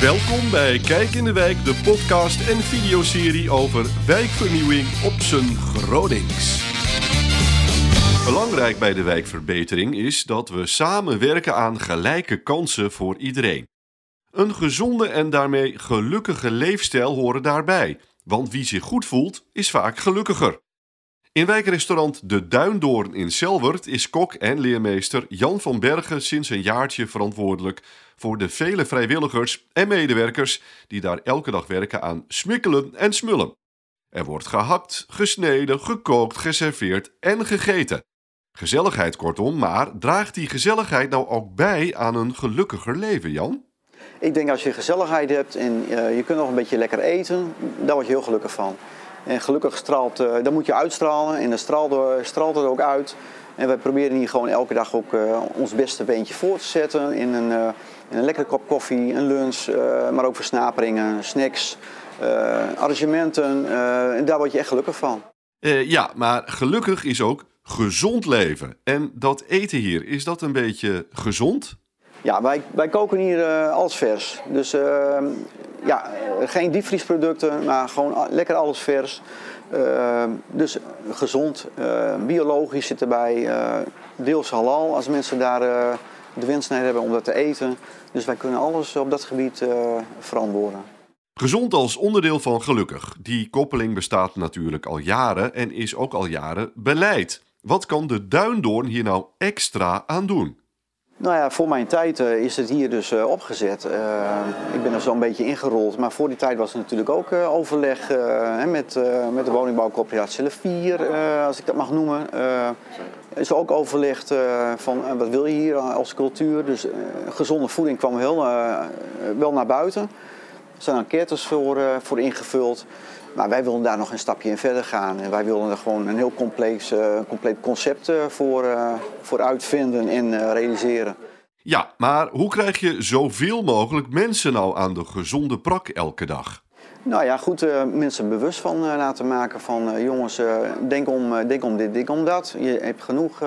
Welkom bij Kijk in de Wijk, de podcast en videoserie over wijkvernieuwing op z'n Gronings. Belangrijk bij de wijkverbetering is dat we samenwerken aan gelijke kansen voor iedereen. Een gezonde en daarmee gelukkige leefstijl horen daarbij, want wie zich goed voelt is vaak gelukkiger. In wijkrestaurant De Duindoorn in Selwerd is kok en leermeester Jan van Bergen sinds een jaartje verantwoordelijk voor de vele vrijwilligers en medewerkers die daar elke dag werken aan smikkelen en smullen. Er wordt gehakt, gesneden, gekookt, geserveerd en gegeten. Gezelligheid kortom, maar draagt die gezelligheid nou ook bij aan een gelukkiger leven, Jan? Ik denk als je gezelligheid hebt en je kunt nog een beetje lekker eten, daar word je heel gelukkig van. En gelukkig straalt, dat moet je uitstralen en dan straalt het ook uit. En wij proberen hier gewoon elke dag ook ons beste beentje voor te zetten. In een lekkere kop koffie, een lunch, maar ook versnaperingen, snacks, arrangementen. En daar word je echt gelukkig van. Ja, maar gelukkig is ook gezond leven. En dat eten hier, is dat een beetje gezond? Ja, wij koken hier alles vers. Dus geen diepvriesproducten, maar gewoon lekker alles vers. Dus gezond, biologisch zit erbij, deels halal als mensen daar de wens naar hebben om dat te eten. Dus wij kunnen alles op dat gebied verantwoorden. Gezond als onderdeel van gelukkig. Die koppeling bestaat natuurlijk al jaren en is ook al jaren beleid. Wat kan De Duindoorn hier nou extra aan doen? Nou ja, voor mijn tijd is het hier dus opgezet. Ik ben er zo'n beetje ingerold. Maar voor die tijd was er natuurlijk ook overleg met de woningbouwcoöperatie Lefier, als ik dat mag noemen. Is er ook overlegd van wat wil je hier als cultuur. Dus gezonde voeding kwam heel wel naar buiten. Er zijn enquêtes voor ingevuld. Maar wij wilden daar nog een stapje in verder gaan. En wij wilden er gewoon een heel compleet concept voor uitvinden en realiseren. Ja, maar hoe krijg je zoveel mogelijk mensen nou aan de gezonde prak elke dag? Nou ja, goed, mensen bewust van laten maken van jongens, denk om dit, denk om dat. Je hebt genoeg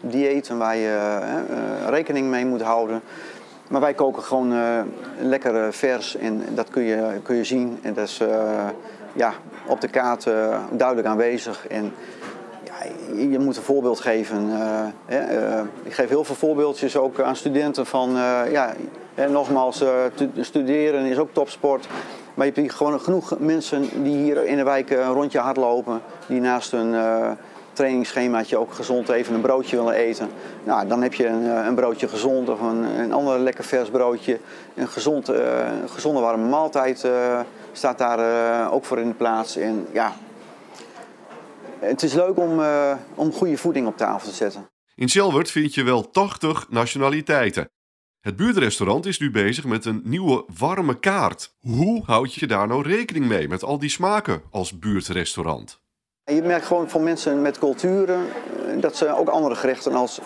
diëten waar je rekening mee moet houden. Maar wij koken gewoon lekker vers en dat kun je zien. En dat is op de kaart duidelijk aanwezig. En je moet een voorbeeld geven. Ik geef heel veel voorbeeldjes ook aan studenten van... studeren is ook topsport. Maar je hebt hier gewoon genoeg mensen die hier in de wijk een rondje hardlopen. Die naast hun trainingsschemaatje ook gezond even een broodje willen eten. Nou, dan heb je een broodje gezond of een ander lekker vers broodje. Een gezonde warme maaltijd staat daar ook voor in de plaats. En ja, het is leuk om goede voeding op tafel te zetten. In Selwerd vind je wel 80 nationaliteiten. Het buurtrestaurant is nu bezig met een nieuwe warme kaart. Hoe houd je daar nou rekening mee met al die smaken als buurtrestaurant? Je merkt gewoon voor mensen met culturen dat ze ook andere gerechten als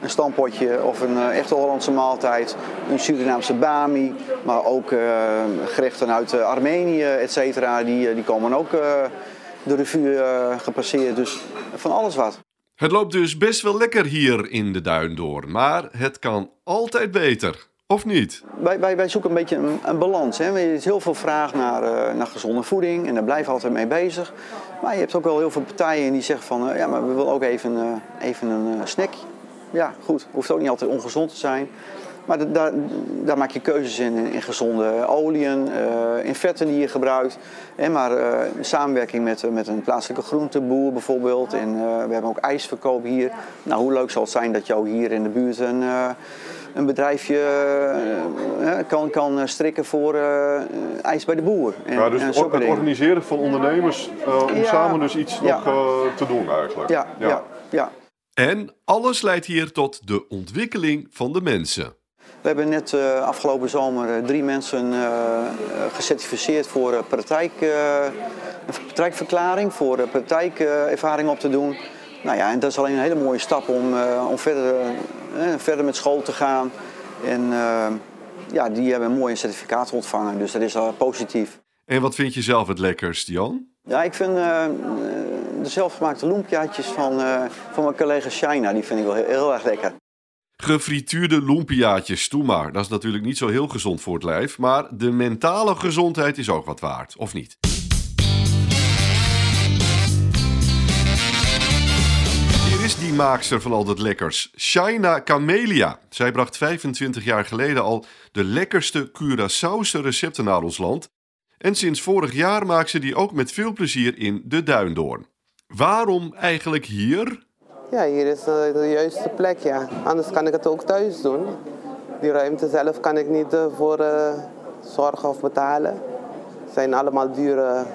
een stampotje of een echte Hollandse maaltijd, een Surinaamse bami, maar ook gerechten uit Armenië, et cetera, die komen ook de revue gepasseerd. Dus van alles wat. Het loopt dus best wel lekker hier in De Duindoorn, maar het kan altijd beter. Of niet? Wij zoeken een beetje een balans. Hè? Er is heel veel vraag naar gezonde voeding en daar blijven we altijd mee bezig. Maar je hebt ook wel heel veel partijen die zeggen van... maar we willen ook even een snack. Ja, goed. Hoeft ook niet altijd ongezond te zijn. Maar daar maak je keuzes in gezonde oliën, in vetten die je gebruikt. En maar samenwerking met een plaatselijke groenteboer bijvoorbeeld. En we hebben ook ijsverkoop hier. Nou, hoe leuk zal het zijn dat jou hier in de buurt een bedrijfje kan strikken voor ijs bij de boer. Het organiseren van ondernemers om samen dus iets nog te doen eigenlijk. Ja. En alles leidt hier tot de ontwikkeling van de mensen. We hebben net afgelopen zomer 3 mensen gecertificeerd voor praktijkverklaring, voor praktijkervaring op te doen. Nou ja, en dat is alleen een hele mooie stap om verder met school te gaan. En die hebben een mooie certificaat ontvangen, dus dat is al positief. En wat vind je zelf het lekkerst, Jan? Ja, ik vind de zelfgemaakte loempiaatjes van mijn collega Shaina, die vind ik wel heel erg lekker. Gefrituurde lumpiaatjes, doe maar. Dat is natuurlijk niet zo heel gezond voor het lijf, maar de mentale gezondheid is ook wat waard, of niet? Hier is die maakster van Altijd Lekkers, Shaina Camelia. Zij bracht 25 jaar geleden al de lekkerste Curaçaose recepten naar ons land. En sinds vorig jaar maakt ze die ook met veel plezier in De Duindoorn. Waarom eigenlijk hier? Ja, hier is de juiste plek, ja. Anders kan ik het ook thuis doen. Die ruimte zelf kan ik niet voor zorgen of betalen. Het zijn allemaal dure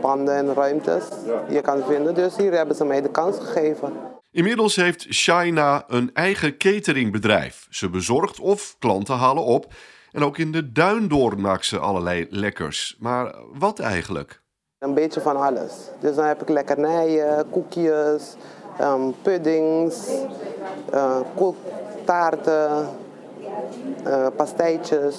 panden en ruimtes die je kan vinden. Dus hier hebben ze mij de kans gegeven. Inmiddels heeft Shaina een eigen cateringbedrijf. Ze bezorgt of klanten halen op. En ook in De Duindoorn maakt ze allerlei lekkers. Maar wat eigenlijk? Een beetje van alles. Dus dan heb ik lekkernijen, koekjes, puddings, koektaarten, pastijtjes.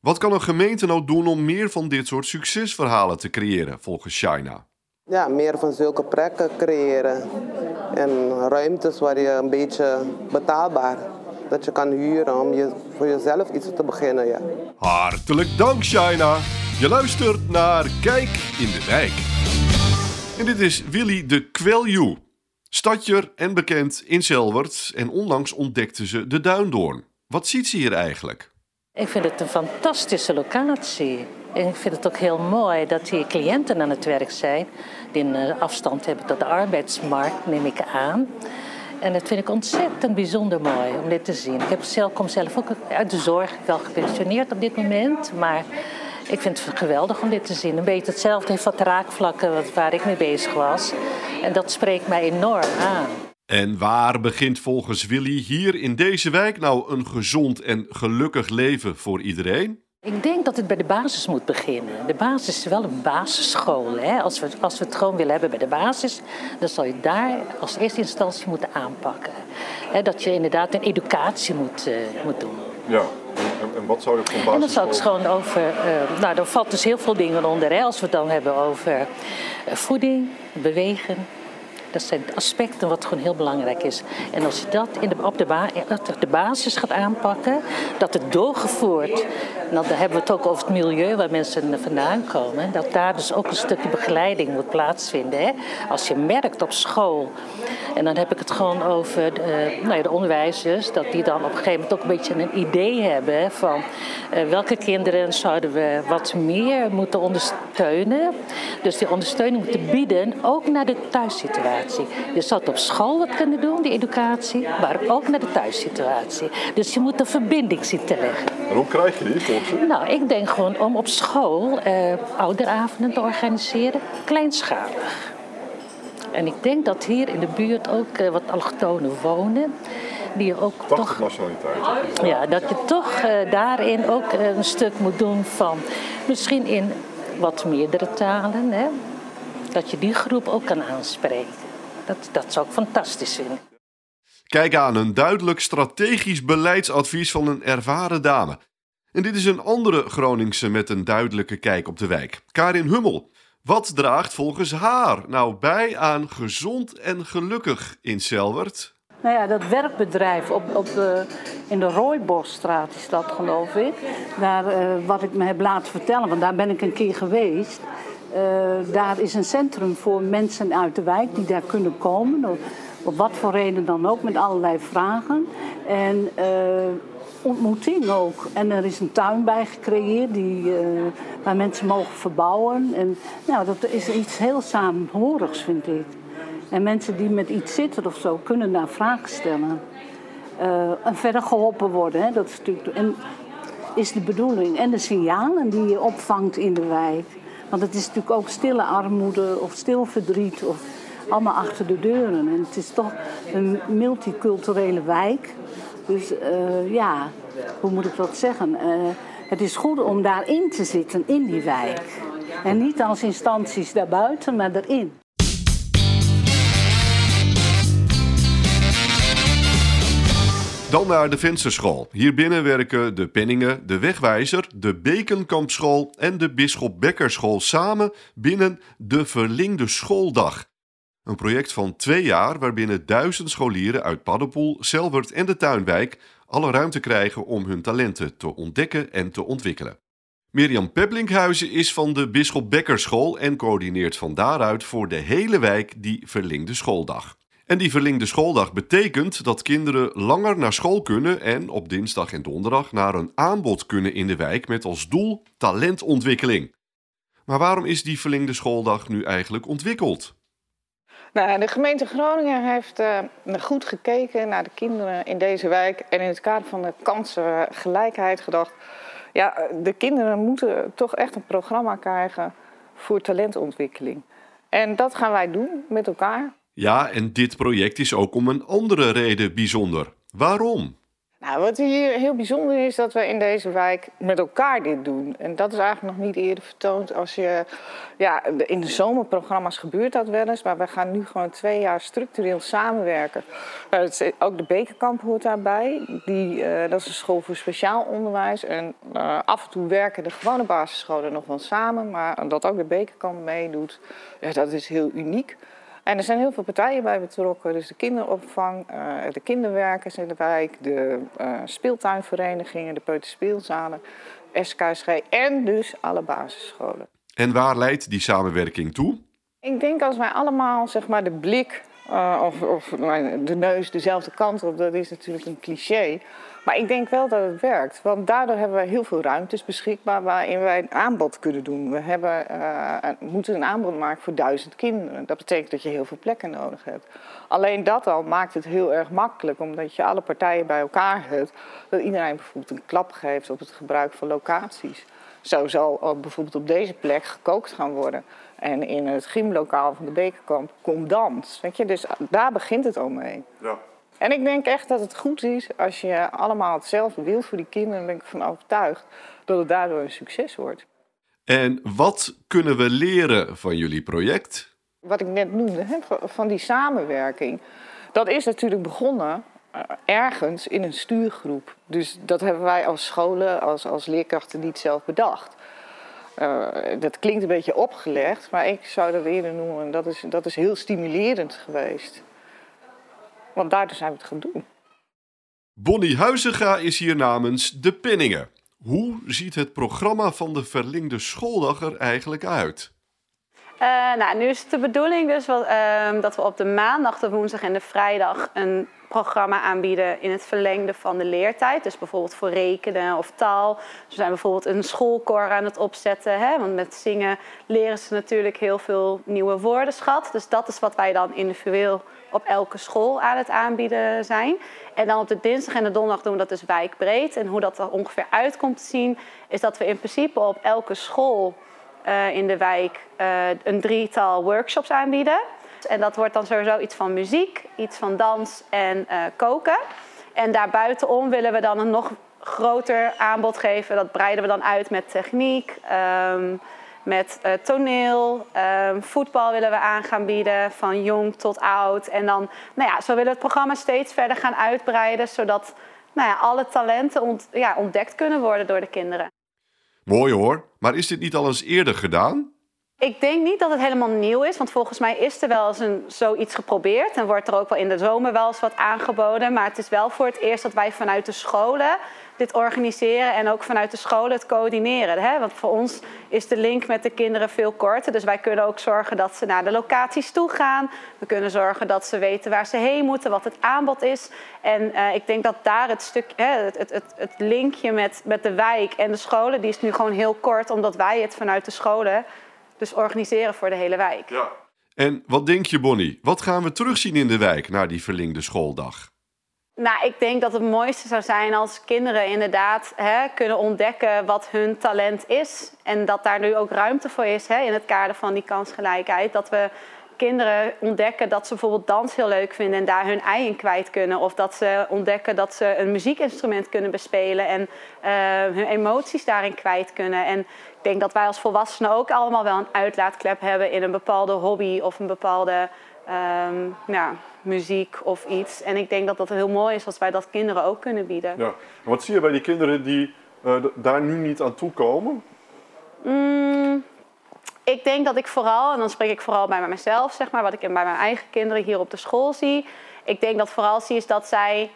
Wat kan een gemeente nou doen om meer van dit soort succesverhalen te creëren, volgens Shaina? Ja, meer van zulke plekken creëren. En ruimtes waar je een beetje betaalbaar, dat je kan huren om voor jezelf iets te beginnen, ja. Hartelijk dank, Shaina. Je luistert naar Kijk in de Wijk. En dit is Willy de Quelieu. Stadjer en bekend in Selwerd en onlangs ontdekte ze De Duindoorn. Wat ziet ze hier eigenlijk? Ik vind het een fantastische locatie. En ik vind het ook heel mooi dat hier cliënten aan het werk zijn die een afstand hebben tot de arbeidsmarkt, neem ik aan. En dat vind ik ontzettend bijzonder mooi om dit te zien. Ik heb kom zelf ook uit de zorg, wel gepensioneerd op dit moment, maar ik vind het geweldig om dit te zien. Een beetje hetzelfde heeft wat raakvlakken waar ik mee bezig was. En dat spreekt mij enorm aan. En waar begint volgens Willy hier in deze wijk nou een gezond en gelukkig leven voor iedereen? Ik denk dat het bij de basis moet beginnen. De basis is wel een basisschool. Hè? Als we het gewoon willen hebben bij de basis, dan zal je daar als eerste instantie moeten aanpakken. Hè, dat je inderdaad een educatie moet doen. Ja. En wat zou je op basisschool? En dan zou ik het gewoon over... nou, daar valt dus heel veel dingen onder. Hè, als we het dan hebben over voeding, bewegen. Dat zijn aspecten wat gewoon heel belangrijk is. En als je dat op de basis gaat aanpakken, dat het doorgevoerd... Nou, dan hebben we het ook over het milieu waar mensen vandaan komen. Dat daar dus ook een stukje begeleiding moet plaatsvinden. Hè? Als je merkt op school, en dan heb ik het gewoon over de onderwijzers... dat die dan op een gegeven moment ook een beetje een idee hebben... van welke kinderen zouden we wat meer moeten ondersteunen. Dus die ondersteuning moeten bieden, ook naar de thuissituatie. Dus dat op school wat kunnen doen, die educatie, maar ook naar de thuissituatie. Dus je moet een verbinding zien te leggen. En hoe krijg je die volgens je? Nou, ik denk gewoon om op school ouderavonden te organiseren, kleinschalig. En ik denk dat hier in de buurt ook wat allochtonen wonen. Die ook 80 toch, nationaliteiten. Ja, dat je toch daarin ook een stuk moet doen van misschien in wat meerdere talen, hè. Dat je die groep ook kan aanspreken. Dat zou ik fantastisch vinden. Kijk aan, een duidelijk strategisch beleidsadvies van een ervaren dame. En dit is een andere Groningse met een duidelijke kijk op de wijk. Karin Hummel. Wat draagt volgens haar nou bij aan gezond en gelukkig in Selwerd? Nou ja, dat werkbedrijf in de Rooiborstraat is dat, geloof ik. Daar, wat ik me heb laten vertellen, want daar ben ik een keer geweest... daar is een centrum voor mensen uit de wijk die daar kunnen komen. Op wat voor reden dan ook, met allerlei vragen. En ontmoeting ook. En er is een tuin bij gecreëerd waar mensen mogen verbouwen. En nou, dat is iets heel saamhorigs, vind ik. En mensen die met iets zitten of zo, kunnen daar vragen stellen. En verder geholpen worden, hè. Dat is natuurlijk, en is de bedoeling. En de signalen die je opvangt in de wijk. Want het is natuurlijk ook stille armoede of stil verdriet of allemaal achter de deuren. En het is toch een multiculturele wijk. Dus ja, hoe moet ik dat zeggen? Het is goed om daarin te zitten, in die wijk. En niet als instanties daarbuiten, maar daarin. Dan naar de Vensterschool. Hier binnen werken de Pinningen, de Wegwijzer, de Bekenkampschool en de Bisschop Bekkerschool samen binnen de Verlengde Schooldag. Een project van 2 jaar waarbinnen 1000 scholieren uit Paddepoel, Selwerd en de Tuinwijk alle ruimte krijgen om hun talenten te ontdekken en te ontwikkelen. Mirjam Peplinkhuizen is van de Bisschop Bekkerschool en coördineert van daaruit voor de hele wijk die Verlengde Schooldag. En die Verlengde Schooldag betekent dat kinderen langer naar school kunnen en op dinsdag en donderdag naar een aanbod kunnen in de wijk met als doel talentontwikkeling. Maar waarom is die Verlengde Schooldag nu eigenlijk ontwikkeld? Nou, de gemeente Groningen heeft goed gekeken naar de kinderen in deze wijk en in het kader van de kansengelijkheid gedacht. Ja, de kinderen moeten toch echt een programma krijgen voor talentontwikkeling. En dat gaan wij doen met elkaar. Ja, en dit project is ook om een andere reden bijzonder. Waarom? Nou, wat hier heel bijzonder is, dat we in deze wijk met elkaar dit doen. En dat is eigenlijk nog niet eerder vertoond. Als je, in de zomerprogramma's gebeurt dat wel eens, maar we gaan nu gewoon 2 jaar structureel samenwerken. Ook de Bekenkamp hoort daarbij. Dat is een school voor speciaal onderwijs. En af en toe werken de gewone basisscholen nog wel samen, maar dat ook de Bekenkamp meedoet, dat is heel uniek. En er zijn heel veel partijen bij betrokken. Dus de kinderopvang, de kinderwerkers in de wijk, de speeltuinverenigingen, de peuterspeelzalen, SKSG en dus alle basisscholen. En waar leidt die samenwerking toe? Ik denk als wij allemaal de blik de neus dezelfde kant op, dat is natuurlijk een cliché. Maar ik denk wel dat het werkt. Want daardoor hebben wij heel veel ruimtes beschikbaar waarin wij een aanbod kunnen doen. We moeten een aanbod maken voor 1000 kinderen. Dat betekent dat je heel veel plekken nodig hebt. Alleen dat al maakt het heel erg makkelijk, omdat je alle partijen bij elkaar hebt. Dat iedereen bijvoorbeeld een klap geeft op het gebruik van locaties. Zo zal bijvoorbeeld op deze plek gekookt gaan worden. En in het gymlokaal van de Bekenkamp komt dans. Weet je? Dus daar begint het al mee. Ja. En ik denk echt dat het goed is als je allemaal hetzelfde wilt voor die kinderen. Dan ben ik ervan overtuigd dat het daardoor een succes wordt. En wat kunnen we leren van jullie project? Wat ik net noemde, van die samenwerking. Dat is natuurlijk begonnen ergens in een stuurgroep. Dus dat hebben wij als scholen, als leerkrachten niet zelf bedacht. Dat klinkt een beetje opgelegd, maar ik zou dat eerder noemen. Dat is heel stimulerend geweest. Want daardoor zijn we het gaan doen. Bonnie Huizenga is hier namens de Pinningen. Hoe ziet het programma van de Verlengde Schooldag er eigenlijk uit? Nu is het de bedoeling dus dat we op de maandag, de woensdag en de vrijdag een programma aanbieden in het verlengde van de leertijd. Dus bijvoorbeeld voor rekenen of taal. Dus we zijn bijvoorbeeld een schoolkoor aan het opzetten. Hè? Want met zingen leren ze natuurlijk heel veel nieuwe woordenschat. Dus dat is wat wij dan individueel op elke school aan het aanbieden zijn. En dan op de dinsdag en de donderdag doen we dat dus wijkbreed. En hoe dat er ongeveer uit komt te zien, is dat we in principe op elke school in de wijk een 3-tal workshops aanbieden. En dat wordt dan sowieso iets van muziek, iets van dans en koken. En daarbuitenom willen we dan een nog groter aanbod geven. Dat breiden we dan uit met techniek, met toneel, voetbal willen we aan gaan bieden, van jong tot oud. En dan, zo willen we het programma steeds verder gaan uitbreiden, zodat alle talenten ontdekt kunnen worden door de kinderen. Mooi hoor, maar is dit niet al eens eerder gedaan? Ik denk niet dat het helemaal nieuw is, want volgens mij is er wel eens zoiets geprobeerd. En wordt er ook wel in de zomer wel eens wat aangeboden. Maar het is wel voor het eerst dat wij vanuit de scholen dit organiseren en ook vanuit de scholen het coördineren. Hè? Want voor ons is de link met de kinderen veel korter. Dus wij kunnen ook zorgen dat ze naar de locaties toe gaan. We kunnen zorgen dat ze weten waar ze heen moeten, wat het aanbod is. En ik denk dat daar het stuk, het linkje met de wijk en de scholen, die is nu gewoon heel kort, omdat wij het vanuit de scholen dus organiseren voor de hele wijk. Ja. En wat denk je, Bonnie? Wat gaan we terugzien in de wijk na die Verlengde Schooldag? Ik denk dat het mooiste zou zijn als kinderen inderdaad kunnen ontdekken wat hun talent is. En dat daar nu ook ruimte voor is in het kader van die kansgelijkheid. Dat we kinderen ontdekken dat ze bijvoorbeeld dans heel leuk vinden en daar hun ei in kwijt kunnen. Of dat ze ontdekken dat ze een muziekinstrument kunnen bespelen en hun emoties daarin kwijt kunnen. En ik denk dat wij als volwassenen ook allemaal wel een uitlaatklep hebben in een bepaalde hobby of een bepaalde muziek of iets. En ik denk dat dat heel mooi is als wij dat kinderen ook kunnen bieden. Ja. Wat zie je bij die kinderen die daar nu niet aan toe komen? Ik denk dat ik vooral, en dan spreek ik vooral bij mezelf, zeg maar, wat ik bij mijn eigen kinderen hier op de school zie. Ik denk dat vooral zie is dat zij,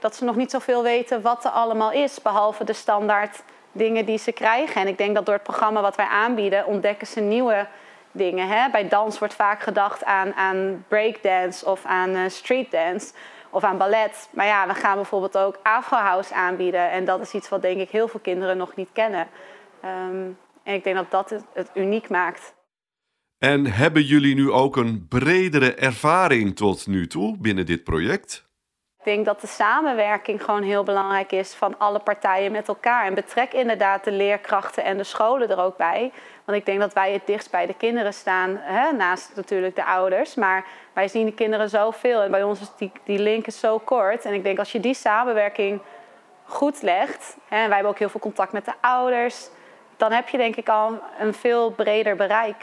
dat ze nog niet zoveel weten wat er allemaal is, behalve de standaard dingen die ze krijgen. En ik denk dat door het programma wat wij aanbieden, ontdekken ze nieuwe dingen. Hè? Bij dans wordt vaak gedacht aan breakdance of aan streetdance of aan ballet. Maar ja, we gaan bijvoorbeeld ook afrohouse aanbieden. En dat is iets wat denk ik heel veel kinderen nog niet kennen. En ik denk dat dat het uniek maakt. En hebben jullie nu ook een bredere ervaring tot nu toe binnen dit project? Ik denk dat de samenwerking gewoon heel belangrijk is van alle partijen met elkaar. En betrek inderdaad de leerkrachten en de scholen er ook bij. Want ik denk dat wij het dichtst bij de kinderen staan, hè? Naast natuurlijk de ouders. Maar wij zien de kinderen zoveel en bij ons is die link is zo kort. En ik denk als je die samenwerking goed legt, hè, en wij hebben ook heel veel contact met de ouders, dan heb je denk ik al een veel breder bereik.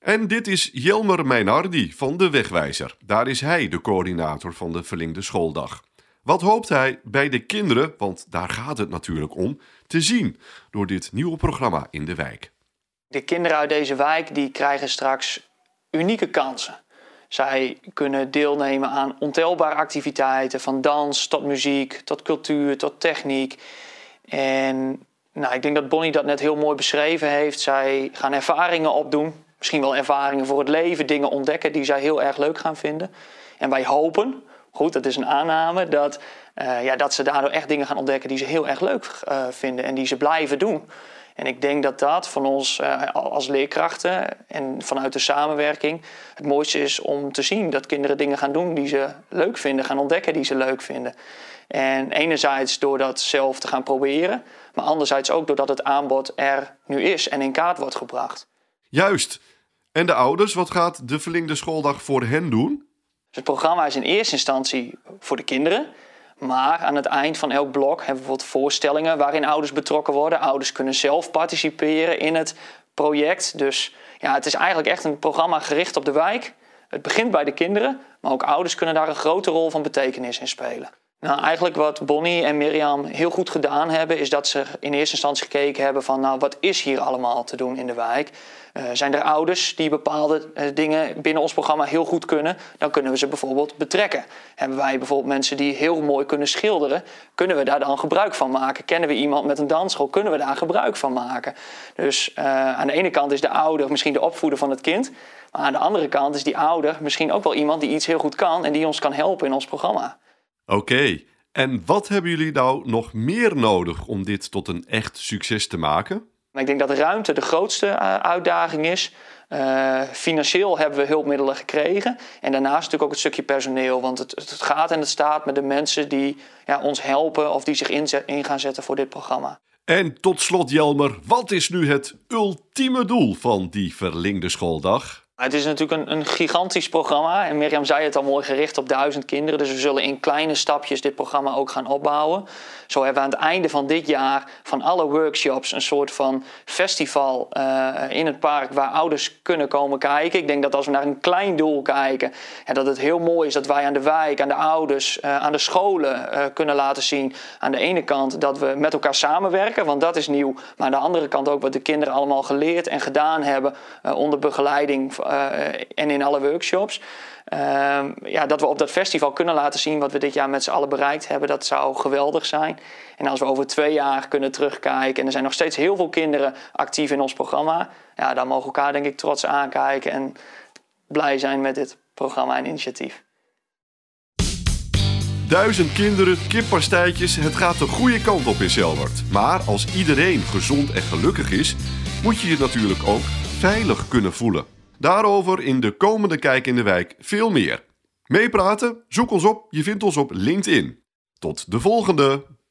En dit is Jelmer Meinardi van de Wegwijzer. Daar is hij de coördinator van de Verlengde Schooldag. Wat hoopt hij bij de kinderen, want daar gaat het natuurlijk om, te zien door dit nieuwe programma in de wijk? De kinderen uit deze wijk die krijgen straks unieke kansen. Zij kunnen deelnemen aan ontelbare activiteiten, van dans tot muziek, tot cultuur, tot techniek. En nou, ik denk dat Bonnie dat net heel mooi beschreven heeft. Zij gaan ervaringen opdoen. Misschien wel ervaringen voor het leven, dingen ontdekken die zij heel erg leuk gaan vinden. En wij hopen, goed, dat is een aanname, dat ze daardoor echt dingen gaan ontdekken die ze heel erg leuk vinden en die ze blijven doen. En ik denk dat dat van ons als leerkrachten en vanuit de samenwerking het mooiste is om te zien dat kinderen dingen gaan doen die ze leuk vinden, gaan ontdekken die ze leuk vinden. En enerzijds door dat zelf te gaan proberen, maar anderzijds ook doordat het aanbod er nu is en in kaart wordt gebracht. Juist. En de ouders, wat gaat de Verlengde Schooldag voor hen doen? Het programma is in eerste instantie voor de kinderen. Maar aan het eind van elk blok hebben we wat voorstellingen waarin ouders betrokken worden. Ouders kunnen zelf participeren in het project. Dus ja, het is eigenlijk echt een programma gericht op de wijk. Het begint bij de kinderen, maar ook ouders kunnen daar een grote rol van betekenis in spelen. Nou, eigenlijk wat Bonnie en Mirjam heel goed gedaan hebben, is dat ze in eerste instantie gekeken hebben van, nou, wat is hier allemaal te doen in de wijk? Zijn er ouders die bepaalde dingen binnen ons programma heel goed kunnen? Dan kunnen we ze bijvoorbeeld betrekken. Hebben wij bijvoorbeeld mensen die heel mooi kunnen schilderen? Kunnen we daar dan gebruik van maken? Kennen we iemand met een dansschool? Kunnen we daar gebruik van maken? Dus aan de ene kant is de ouder misschien de opvoeder van het kind. Maar aan de andere kant is die ouder misschien ook wel iemand die iets heel goed kan en die ons kan helpen in ons programma. Oké, en wat hebben jullie nou nog meer nodig om dit tot een echt succes te maken? Ik denk dat de ruimte de grootste uitdaging is. Financieel hebben we hulpmiddelen gekregen. En daarnaast natuurlijk ook het stukje personeel. Want het gaat en het staat met de mensen die ons helpen of die zich in gaan zetten voor dit programma. En tot slot, Jelmer, wat is nu het ultieme doel van die Verlengde Schooldag? Het is natuurlijk een gigantisch programma en Mirjam zei het al mooi, gericht op 1000 kinderen. Dus we zullen in kleine stapjes dit programma ook gaan opbouwen. Zo hebben we aan het einde van dit jaar van alle workshops een soort van festival in het park waar ouders kunnen komen kijken. Ik denk dat als we naar een klein doel kijken, dat het heel mooi is dat wij aan de wijk, aan de ouders, aan de scholen kunnen laten zien. Aan de ene kant dat we met elkaar samenwerken, want dat is nieuw. Maar aan de andere kant ook wat de kinderen allemaal geleerd en gedaan hebben onder begeleiding en in alle workshops. Dat we op dat festival kunnen laten zien wat we dit jaar met z'n allen bereikt hebben, dat zou geweldig zijn. En als we over 2 jaar kunnen terugkijken en er zijn nog steeds heel veel kinderen actief in ons programma, dan mogen we elkaar denk ik trots aankijken en blij zijn met dit programma en initiatief. 1000 kinderen, kippartijtjes, het gaat de goede kant op in Selwerd. Maar als iedereen gezond en gelukkig is, moet je je natuurlijk ook veilig kunnen voelen. Daarover in de komende Kijk in de Wijk veel meer. Meepraten? Zoek ons op, je vindt ons op LinkedIn. Tot de volgende!